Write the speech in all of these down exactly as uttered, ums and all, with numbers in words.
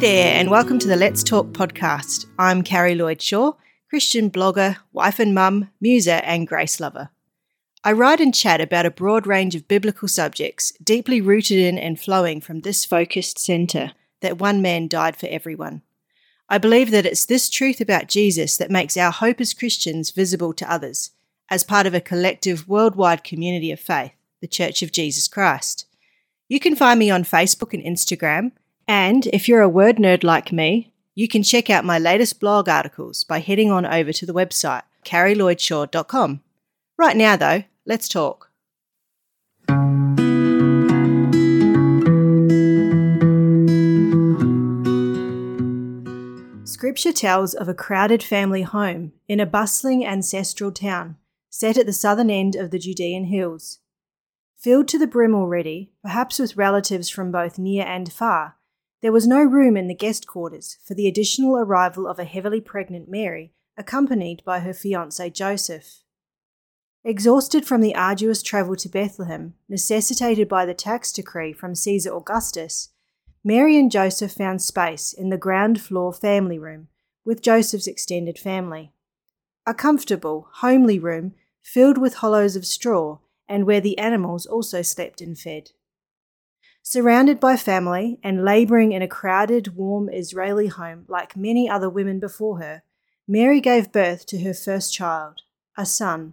Hey there, and welcome to the Let's Talk podcast. I'm Carrie Lloyd Shaw, Christian blogger, wife and mum, muser and grace lover. I write and chat about a broad range of biblical subjects, deeply rooted in and flowing from this focused centre, that one man died for everyone. I believe that it's this truth about Jesus that makes our hope as Christians visible to others, as part of a collective worldwide community of faith, the Church of Jesus Christ. You can find me on Facebook and Instagram, and if you're a word nerd like me, you can check out my latest blog articles by heading on over to the website, carrie lloyd shaw dot com. Right now, though, let's talk. Scripture tells of a crowded family home in a bustling ancestral town set at the southern end of the Judean hills. Filled to the brim already, perhaps with relatives from both near and far, there was no room in the guest quarters for the additional arrival of a heavily pregnant Mary, accompanied by her fiancé Joseph. Exhausted from the arduous travel to Bethlehem, necessitated by the tax decree from Caesar Augustus, Mary and Joseph found space in the ground floor family room with Joseph's extended family. A comfortable, homely room filled with hollows of straw and where the animals also slept and fed. Surrounded by family and labouring in a crowded, warm Israeli home like many other women before her, Mary gave birth to her first child, a son.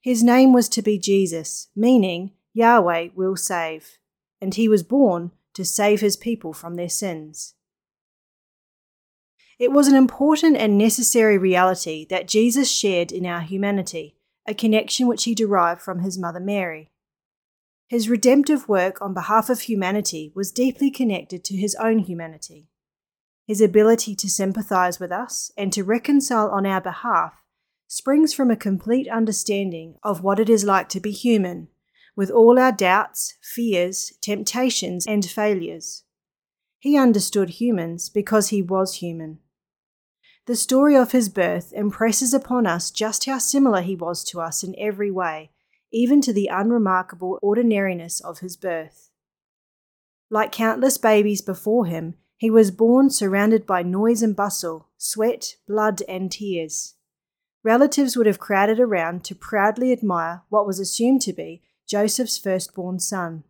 His name was to be Jesus, meaning Yahweh will save, and he was born to save his people from their sins. It was an important and necessary reality that Jesus shared in our humanity, a connection which he derived from his mother Mary. His redemptive work on behalf of humanity was deeply connected to his own humanity. His ability to sympathise with us and to reconcile on our behalf springs from a complete understanding of what it is like to be human, with all our doubts, fears, temptations, and failures. He understood humans because he was human. The story of his birth impresses upon us just how similar he was to us in every way, even to the unremarkable ordinariness of his birth. Like countless babies before him, he was born surrounded by noise and bustle, sweat, blood, and tears. Relatives would have crowded around to proudly admire what was assumed to be Joseph's firstborn son.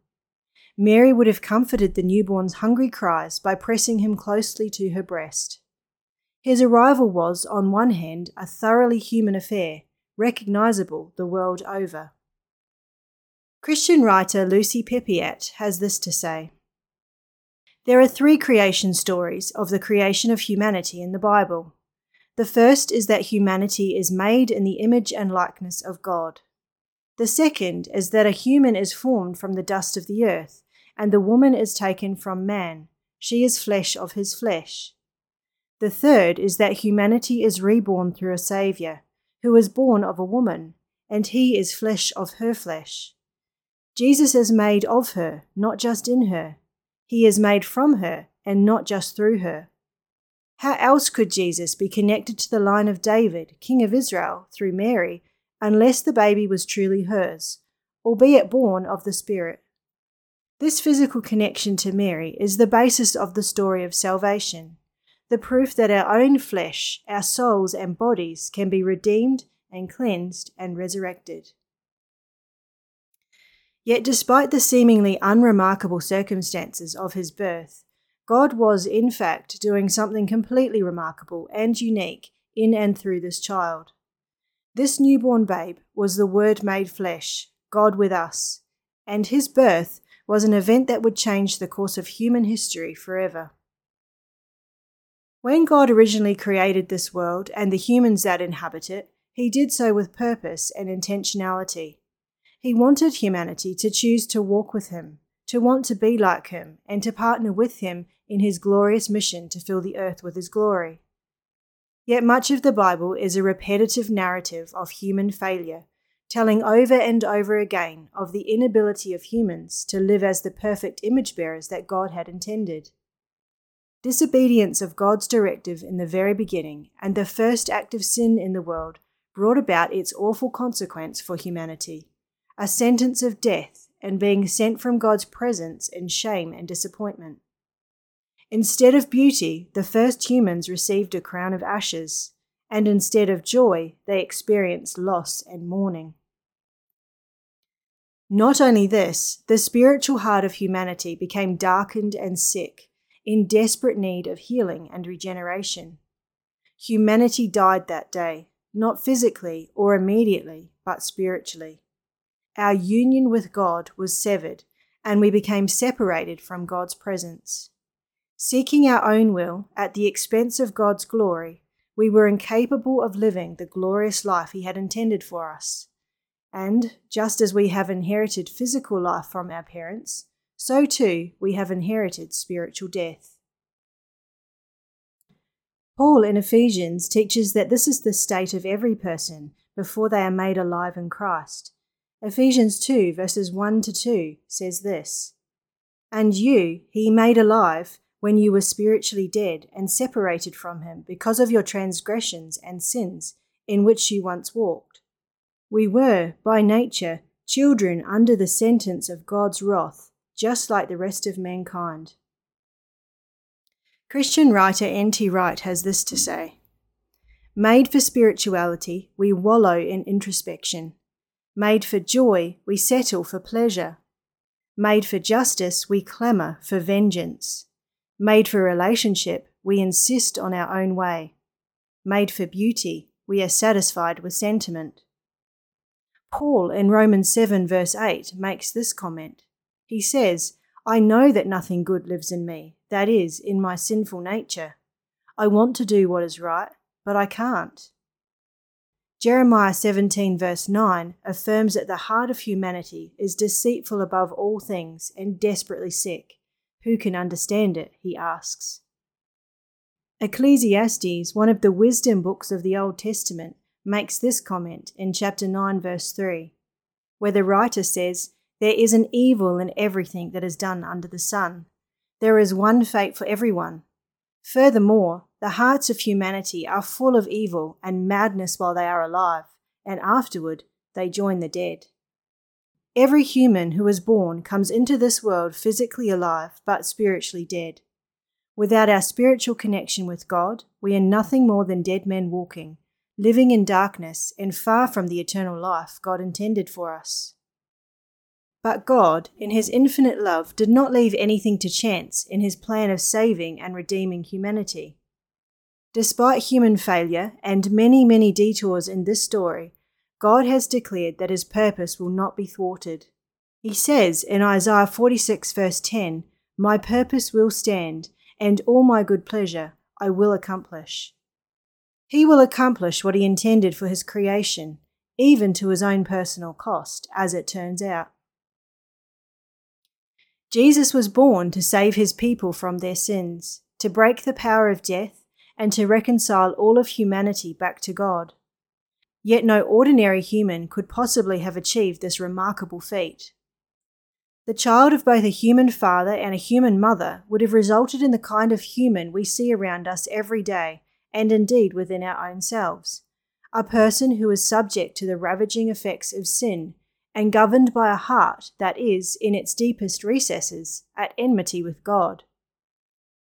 Mary would have comforted the newborn's hungry cries by pressing him closely to her breast. His arrival was, on one hand, a thoroughly human affair, recognisable the world over. Christian writer Lucy Peppiatt has this to say: "There are three creation stories of the creation of humanity in the Bible. The first is that humanity is made in the image and likeness of God. The second is that a human is formed from the dust of the earth, and the woman is taken from man. She is flesh of his flesh. The third is that humanity is reborn through a Saviour, who is born of a woman, and he is flesh of her flesh. Jesus is made of her, not just in her. He is made from her, and not just through her. How else could Jesus be connected to the line of David, king of Israel, through Mary, unless the baby was truly hers, albeit born of the Spirit? This physical connection to Mary is the basis of the story of salvation, the proof that our own flesh, our souls and bodies can be redeemed and cleansed and resurrected." Yet despite the seemingly unremarkable circumstances of his birth, God was, in fact, doing something completely remarkable and unique in and through this child. This newborn babe was the Word made flesh, God with us, and his birth was an event that would change the course of human history forever. When God originally created this world and the humans that inhabit it, he did so with purpose and intentionality. He wanted humanity to choose to walk with him, to want to be like him, and to partner with him in his glorious mission to fill the earth with his glory. Yet much of the Bible is a repetitive narrative of human failure, telling over and over again of the inability of humans to live as the perfect image bearers that God had intended. Disobedience of God's directive in the very beginning and the first act of sin in the world brought about its awful consequence for humanity, a sentence of death, and being sent from God's presence in shame and disappointment. Instead of beauty, the first humans received a crown of ashes, and instead of joy, they experienced loss and mourning. Not only this, the spiritual heart of humanity became darkened and sick, in desperate need of healing and regeneration. Humanity died that day, not physically or immediately, but spiritually. Our union with God was severed, and we became separated from God's presence. Seeking our own will at the expense of God's glory, we were incapable of living the glorious life He had intended for us. And, just as we have inherited physical life from our parents, so too we have inherited spiritual death. Paul in Ephesians teaches that this is the state of every person before they are made alive in Christ. Ephesians two verses one to two says this, "And you He made alive when you were spiritually dead and separated from Him because of your transgressions and sins in which you once walked. We were, by nature, children under the sentence of God's wrath, just like the rest of mankind." Christian writer N T Wright has this to say, "Made for spirituality, we wallow in introspection. Made for joy, we settle for pleasure. Made for justice, we clamour for vengeance. Made for relationship, we insist on our own way. Made for beauty, we are satisfied with sentiment." Paul in Romans seven verse eight makes this comment. He says, "I know that nothing good lives in me, that is, in my sinful nature. I want to do what is right, but I can't." Jeremiah seventeen verse nine affirms that the heart of humanity is deceitful above all things and desperately sick. "Who can understand it?" he asks. Ecclesiastes, one of the wisdom books of the Old Testament, makes this comment in chapter nine verse three, where the writer says, "There is an evil in everything that is done under the sun. There is one fate for everyone. Furthermore, the hearts of humanity are full of evil and madness while they are alive, and afterward they join the dead." Every human who is born comes into this world physically alive but spiritually dead. Without our spiritual connection with God, we are nothing more than dead men walking, living in darkness and far from the eternal life God intended for us. But God, in His infinite love, did not leave anything to chance in His plan of saving and redeeming humanity. Despite human failure and many, many detours in this story, God has declared that His purpose will not be thwarted. He says in Isaiah forty-six verse ten, "My purpose will stand, and all my good pleasure I will accomplish." He will accomplish what He intended for His creation, even to His own personal cost, as it turns out. Jesus was born to save His people from their sins, to break the power of death, and to reconcile all of humanity back to God. Yet no ordinary human could possibly have achieved this remarkable feat. The child of both a human father and a human mother would have resulted in the kind of human we see around us every day, and indeed within our own selves, a person who is subject to the ravaging effects of sin and governed by a heart that is, in its deepest recesses, at enmity with God.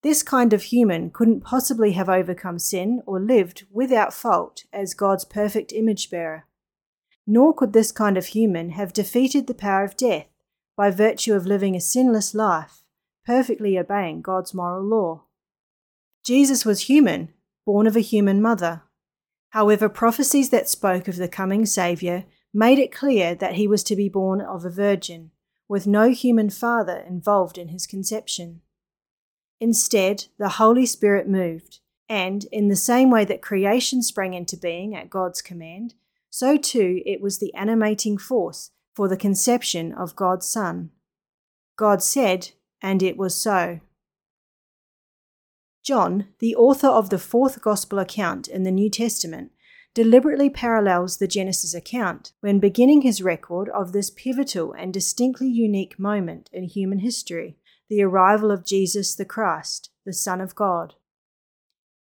This kind of human couldn't possibly have overcome sin or lived without fault as God's perfect image bearer. Nor could this kind of human have defeated the power of death by virtue of living a sinless life, perfectly obeying God's moral law. Jesus was human, born of a human mother. However, prophecies that spoke of the coming Saviour made it clear that He was to be born of a virgin, with no human father involved in His conception. Instead, the Holy Spirit moved, and in the same way that creation sprang into being at God's command, so too it was the animating force for the conception of God's Son. God said, and it was so. John, the author of the fourth Gospel account in the New Testament, deliberately parallels the Genesis account when beginning his record of this pivotal and distinctly unique moment in human history, the arrival of Jesus the Christ, the Son of God.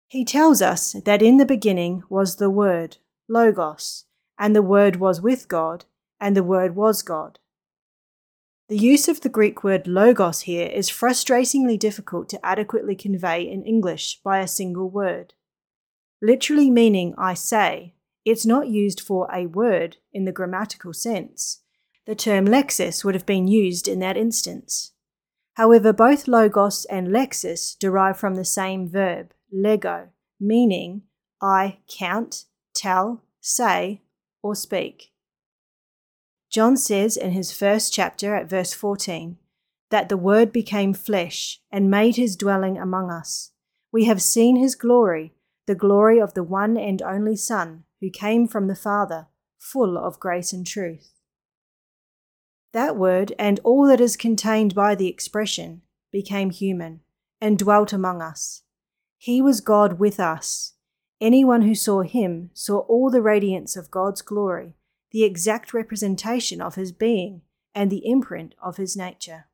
He tells us that in the beginning was the Word, Logos, and the Word was with God, and the Word was God. The use of the Greek word logos here is frustratingly difficult to adequately convey in English by a single word. Literally meaning I say, it's not used for a word in the grammatical sense. The term lexis would have been used in that instance. However, both logos and lexis derive from the same verb, lego, meaning I count, tell, say, or speak. John says in his first chapter at verse fourteen, that the Word became flesh and made his dwelling among us. We have seen his glory, the glory of the one and only Son, who came from the Father, full of grace and truth. That Word, and all that is contained by the expression, became human and dwelt among us. He was God with us. Anyone who saw him saw all the radiance of God's glory, the exact representation of his being and the imprint of his nature.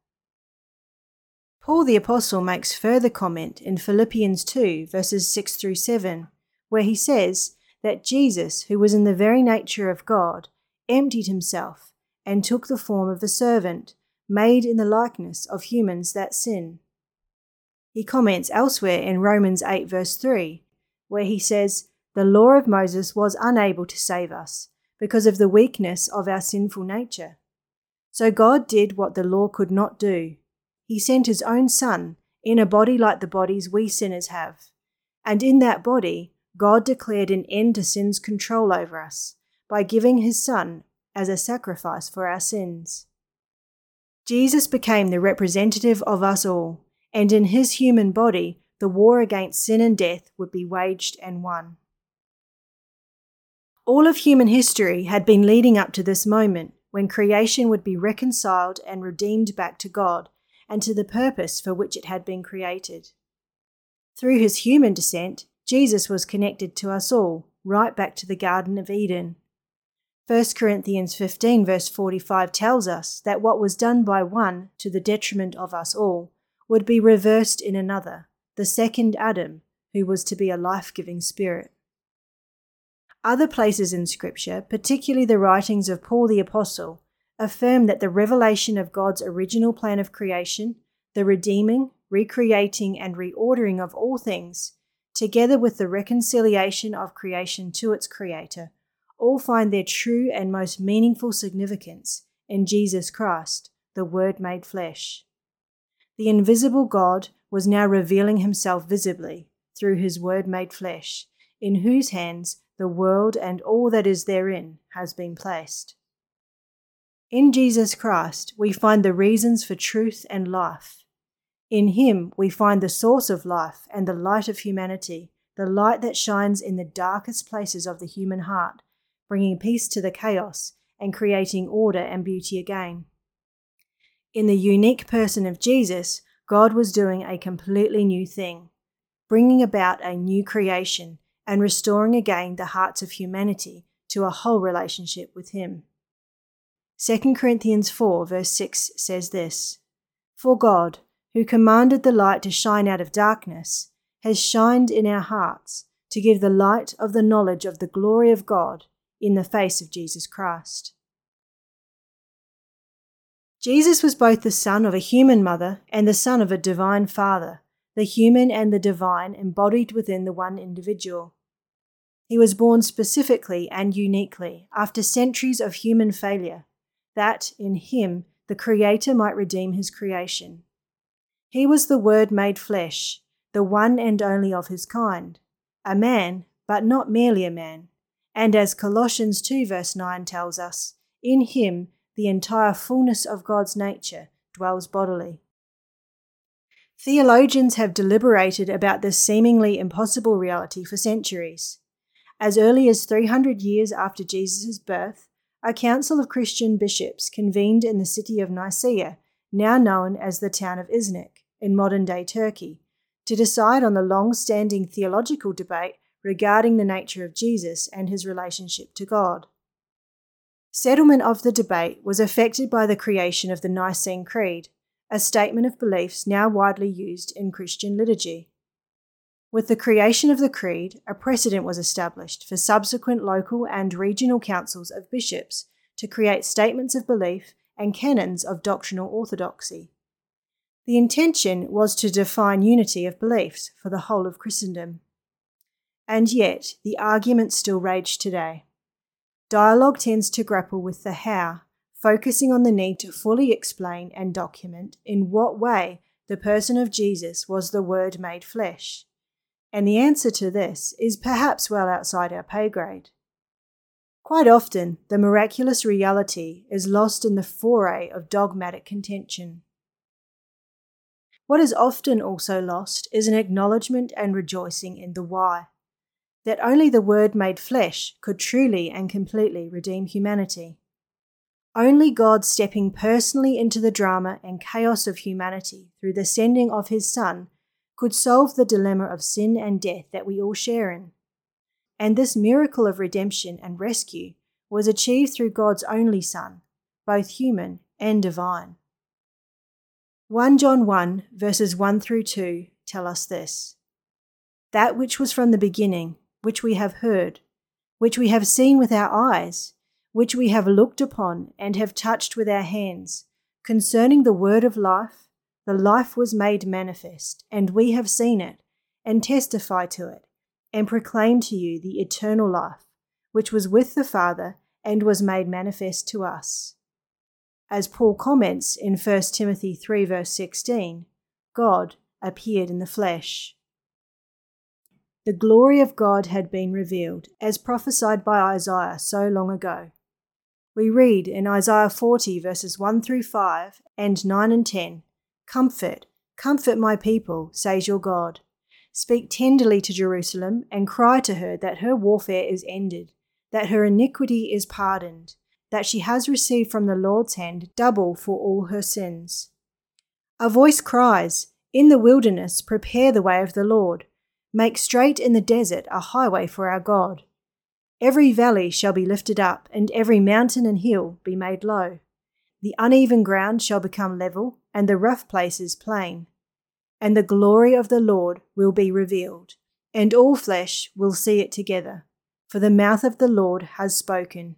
Paul the Apostle makes further comment in Philippians two, verses six through seven, where he says that Jesus, who was in the very nature of God, emptied himself and took the form of a servant, made in the likeness of humans that sin. He comments elsewhere in Romans eight, verse three, where he says, "The law of Moses was unable to save us, because of the weakness of our sinful nature. So God did what the law could not do. He sent his own Son in a body like the bodies we sinners have. And in that body, God declared an end to sin's control over us by giving his Son as a sacrifice for our sins." Jesus became the representative of us all, and in his human body, the war against sin and death would be waged and won. All of human history had been leading up to this moment when creation would be reconciled and redeemed back to God and to the purpose for which it had been created. Through his human descent, Jesus was connected to us all, right back to the Garden of Eden. First Corinthians fifteen verse forty-five tells us that what was done by one to the detriment of us all would be reversed in another, the second Adam, who was to be a life-giving spirit. Other places in Scripture, particularly the writings of Paul the Apostle, affirm that the revelation of God's original plan of creation, the redeeming, recreating, and reordering of all things, together with the reconciliation of creation to its Creator, all find their true and most meaningful significance in Jesus Christ, the Word made flesh. The invisible God was now revealing himself visibly through his Word made flesh, in whose hands the world and all that is therein has been placed. In Jesus Christ, we find the reasons for truth and life. In him, we find the source of life and the light of humanity, the light that shines in the darkest places of the human heart, bringing peace to the chaos and creating order and beauty again. In the unique person of Jesus, God was doing a completely new thing, bringing about a new creation and restoring again the hearts of humanity to a whole relationship with him. Second Corinthians four verse six says this, "For God, who commanded the light to shine out of darkness, has shined in our hearts to give the light of the knowledge of the glory of God in the face of Jesus Christ." Jesus was both the son of a human mother and the son of a divine father, the human and the divine embodied within the one individual. He was born specifically and uniquely after centuries of human failure, that in him the Creator might redeem his creation. He was the Word made flesh, the one and only of his kind, a man, but not merely a man. And as Colossians two verse nine tells us, in him the entire fullness of God's nature dwells bodily. Theologians have deliberated about this seemingly impossible reality for centuries. As early as three hundred years after Jesus' birth, a council of Christian bishops convened in the city of Nicaea, now known as the town of Iznik, in modern-day Turkey, to decide on the long-standing theological debate regarding the nature of Jesus and his relationship to God. Settlement of the debate was affected by the creation of the Nicene Creed, a statement of beliefs now widely used in Christian liturgy. With the creation of the Creed, a precedent was established for subsequent local and regional councils of bishops to create statements of belief and canons of doctrinal orthodoxy. The intention was to define unity of beliefs for the whole of Christendom. And yet, the arguments still rage today. Dialogue tends to grapple with the how, focusing on the need to fully explain and document in what way the person of Jesus was the Word made flesh. And the answer to this is perhaps well outside our pay grade. Quite often, the miraculous reality is lost in the foray of dogmatic contention. What is often also lost is an acknowledgement and rejoicing in the why, that only the Word made flesh could truly and completely redeem humanity. Only God stepping personally into the drama and chaos of humanity through the sending of His Son could solve the dilemma of sin and death that we all share in. And this miracle of redemption and rescue was achieved through God's only Son, both human and divine. First John one, verses one through two tell us this: "That which was from the beginning, which we have heard, which we have seen with our eyes, which we have looked upon and have touched with our hands, concerning the word of life, the life was made manifest, and we have seen it, and testify to it, and proclaim to you the eternal life, which was with the Father, and was made manifest to us." As Paul comments in First Timothy three verse sixteen, God appeared in the flesh. The glory of God had been revealed, as prophesied by Isaiah so long ago. We read in Isaiah forty verses one through five and nine and ten, "Comfort, comfort my people, says your God. Speak tenderly to Jerusalem and cry to her that her warfare is ended, that her iniquity is pardoned, that she has received from the Lord's hand double for all her sins." A voice cries, "In the wilderness prepare the way of the Lord. Make straight in the desert a highway for our God. Every valley shall be lifted up, and every mountain and hill be made low. The uneven ground shall become level, and the rough places plain. And the glory of the Lord will be revealed, and all flesh will see it together, for the mouth of the Lord has spoken.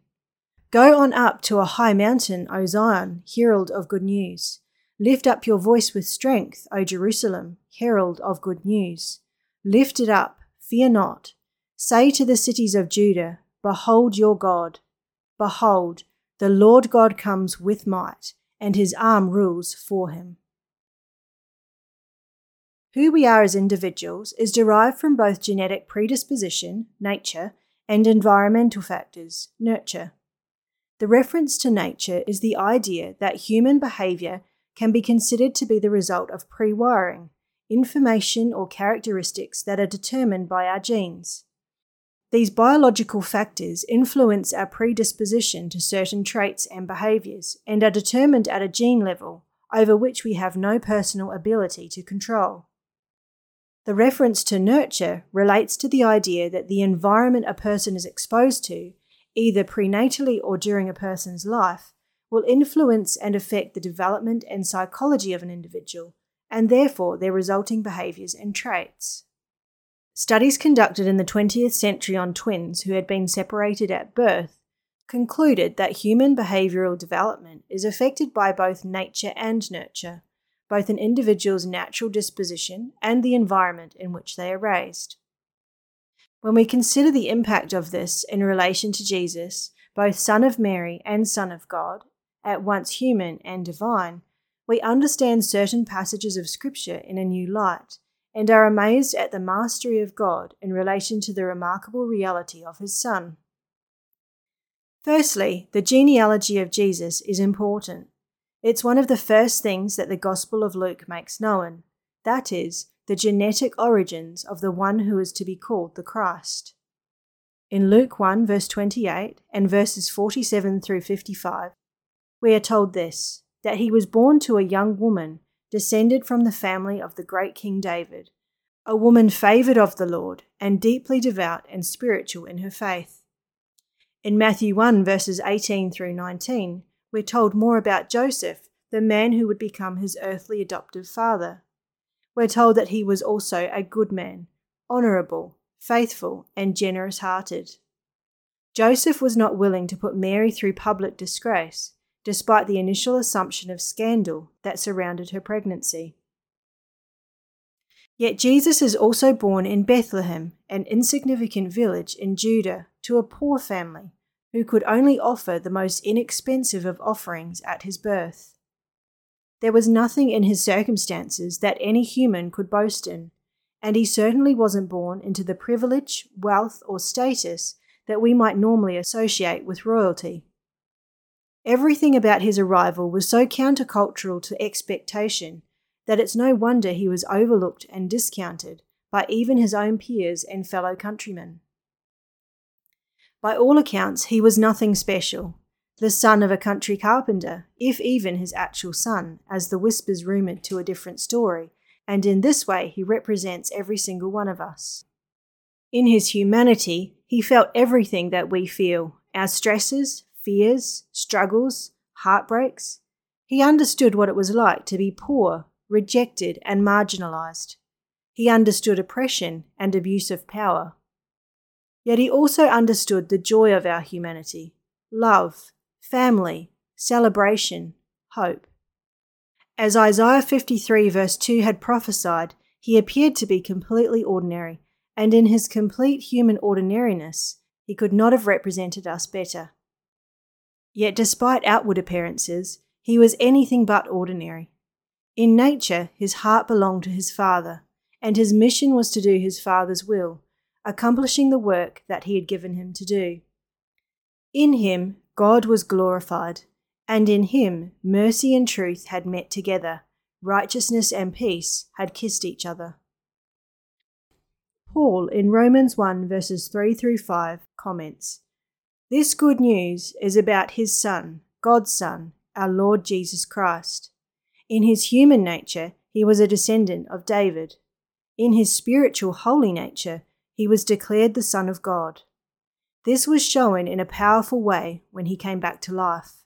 Go on up to a high mountain, O Zion, herald of good news. Lift up your voice with strength, O Jerusalem, herald of good news. Lift it up, fear not. Say to the cities of Judah, Behold your God. Behold, the Lord God comes with might, and his arm rules for him." Who we are as individuals is derived from both genetic predisposition, nature, and environmental factors, nurture. The reference to nature is the idea that human behaviour can be considered to be the result of pre-wiring, information or characteristics that are determined by our genes. These biological factors influence our predisposition to certain traits and behaviours and are determined at a gene level over which we have no personal ability to control. The reference to nurture relates to the idea that the environment a person is exposed to, either prenatally or during a person's life, will influence and affect the development and psychology of an individual, and therefore their resulting behaviours and traits. Studies conducted in the twentieth century on twins who had been separated at birth concluded that human behavioural development is affected by both nature and nurture, both an individual's natural disposition and the environment in which they are raised. When we consider the impact of this in relation to Jesus, both Son of Mary and Son of God, at once human and divine, we understand certain passages of Scripture in a new light and are amazed at the mastery of God in relation to the remarkable reality of His Son. Firstly, the genealogy of Jesus is important. It's one of the first things that the Gospel of Luke makes known, that is, the genetic origins of the one who is to be called the Christ. In Luke one, verse twenty-eight, and verses forty-seven through fifty-five, we are told this, that he was born to a young woman, descended from the family of the great King David, a woman favoured of the Lord, and deeply devout and spiritual in her faith. In Matthew one, verses eighteen through nineteen, we're told more about Joseph, the man who would become his earthly adoptive father. We're told that he was also a good man, honourable, faithful, and generous-hearted. Joseph was not willing to put Mary through public disgrace, despite the initial assumption of scandal that surrounded her pregnancy. Yet Jesus is also born in Bethlehem, an insignificant village in Judah, to a poor family who could only offer the most inexpensive of offerings at his birth. There was nothing in his circumstances that any human could boast in, and he certainly wasn't born into the privilege, wealth, or status that we might normally associate with royalty. Everything about his arrival was so countercultural to expectation that it's no wonder he was overlooked and discounted by even his own peers and fellow countrymen. By all accounts, he was nothing special, the son of a country carpenter, if even his actual son, as the whispers rumoured to a different story, and in this way he represents every single one of us. In his humanity, he felt everything that we feel, our stresses, fears, struggles, heartbreaks. He understood what it was like to be poor, rejected and marginalised. He understood oppression and abuse of power. Yet he also understood the joy of our humanity, love, family, celebration, hope. As Isaiah fifty-three verse two had prophesied, he appeared to be completely ordinary, and in his complete human ordinariness, he could not have represented us better. Yet despite outward appearances, he was anything but ordinary. In nature, his heart belonged to his Father, and his mission was to do his Father's will, accomplishing the work that he had given him to do. In him, God was glorified, and in him, mercy and truth had met together, righteousness and peace had kissed each other. Paul, in Romans one verses three through five, comments, "This good news is about his Son, God's Son, our Lord Jesus Christ. In his human nature, he was a descendant of David. In his spiritual holy nature, he was declared the Son of God. This was shown in a powerful way when he came back to life."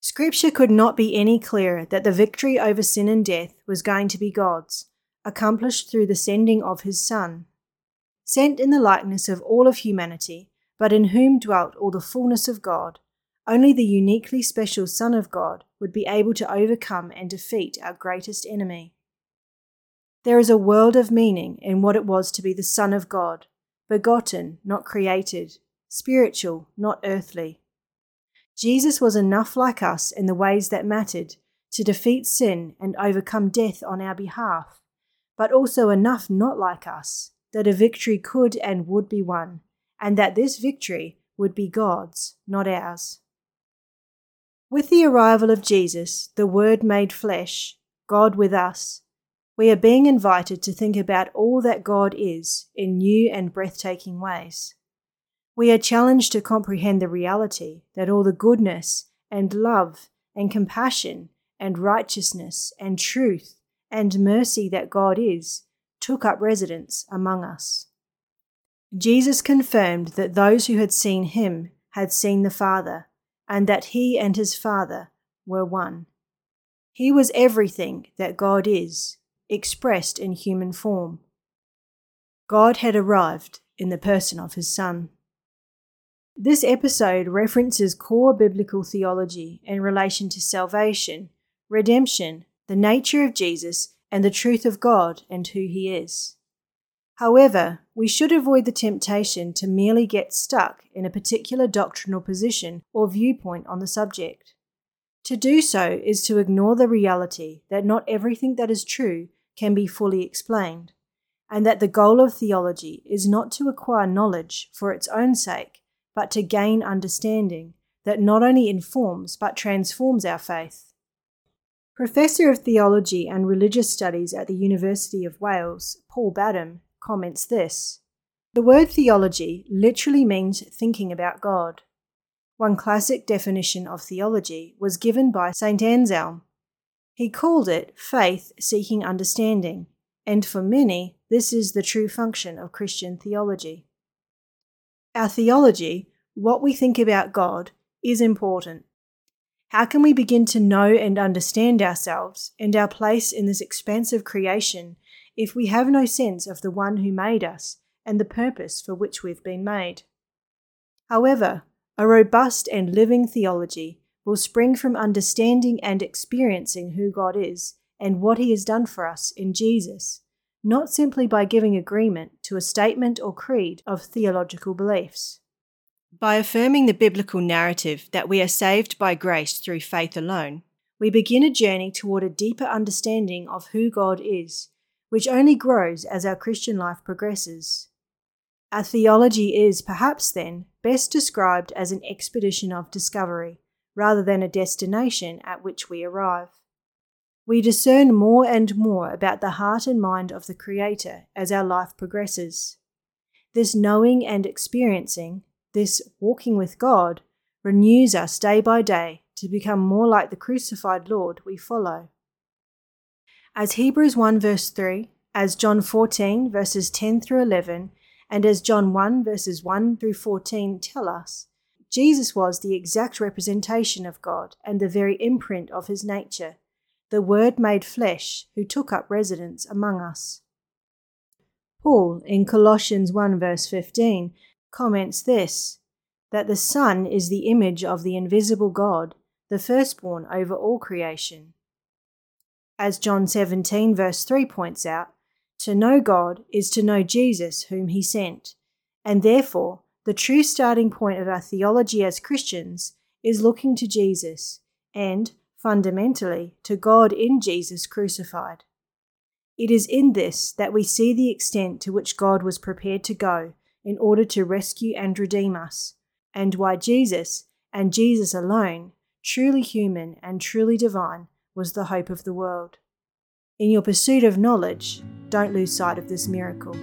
Scripture could not be any clearer that the victory over sin and death was going to be God's, accomplished through the sending of his Son. Sent in the likeness of all of humanity, but in whom dwelt all the fullness of God, only the uniquely special Son of God would be able to overcome and defeat our greatest enemy. There is a world of meaning in what it was to be the Son of God, begotten, not created, spiritual, not earthly. Jesus was enough like us in the ways that mattered to defeat sin and overcome death on our behalf, but also enough not like us that a victory could and would be won, and that this victory would be God's, not ours. With the arrival of Jesus, the Word made flesh, God with us, we are being invited to think about all that God is in new and breathtaking ways. We are challenged to comprehend the reality that all the goodness and love and compassion and righteousness and truth and mercy that God is took up residence among us. Jesus confirmed that those who had seen him had seen the Father, and that he and his Father were one. He was everything that God is, expressed in human form. God had arrived in the person of his Son. This episode references core biblical theology in relation to salvation, redemption, the nature of Jesus, and the truth of God and who he is. However, we should avoid the temptation to merely get stuck in a particular doctrinal position or viewpoint on the subject. To do so is to ignore the reality that not everything that is true can be fully explained, and that the goal of theology is not to acquire knowledge for its own sake, but to gain understanding that not only informs but transforms our faith. Professor of Theology and Religious Studies at the University of Wales, Paul Badham, comments this, "The word theology literally means thinking about God. One classic definition of theology was given by Saint Anselm. He called it faith seeking understanding, and for many, this is the true function of Christian theology." Our theology, what we think about God, is important. How can we begin to know and understand ourselves and our place in this expansive creation if we have no sense of the one who made us and the purpose for which we've been made? However, a robust and living theology will spring from understanding and experiencing who God is and what He has done for us in Jesus, not simply by giving agreement to a statement or creed of theological beliefs. By affirming the biblical narrative that we are saved by grace through faith alone, we begin a journey toward a deeper understanding of who God is, which only grows as our Christian life progresses. Our theology is, perhaps then, best described as an expedition of discovery, rather than a destination at which we arrive. We discern more and more about the heart and mind of the Creator as our life progresses. This knowing and experiencing, this walking with God, renews us day by day to become more like the crucified Lord we follow. As Hebrews one verse three, as John fourteen verses ten through eleven, and as John one verses one through fourteen tell us, Jesus was the exact representation of God and the very imprint of His nature, the Word made flesh, who took up residence among us. Paul, in Colossians one verse fifteen, comments this, that the Son is the image of the invisible God, the firstborn over all creation. As John seventeen verse three points out, to know God is to know Jesus whom He sent, and therefore the true starting point of our theology as Christians is looking to Jesus and, fundamentally, to God in Jesus crucified. It is in this that we see the extent to which God was prepared to go in order to rescue and redeem us, and why Jesus, and Jesus alone, truly human and truly divine, was the hope of the world. In your pursuit of knowledge, don't lose sight of this miracle.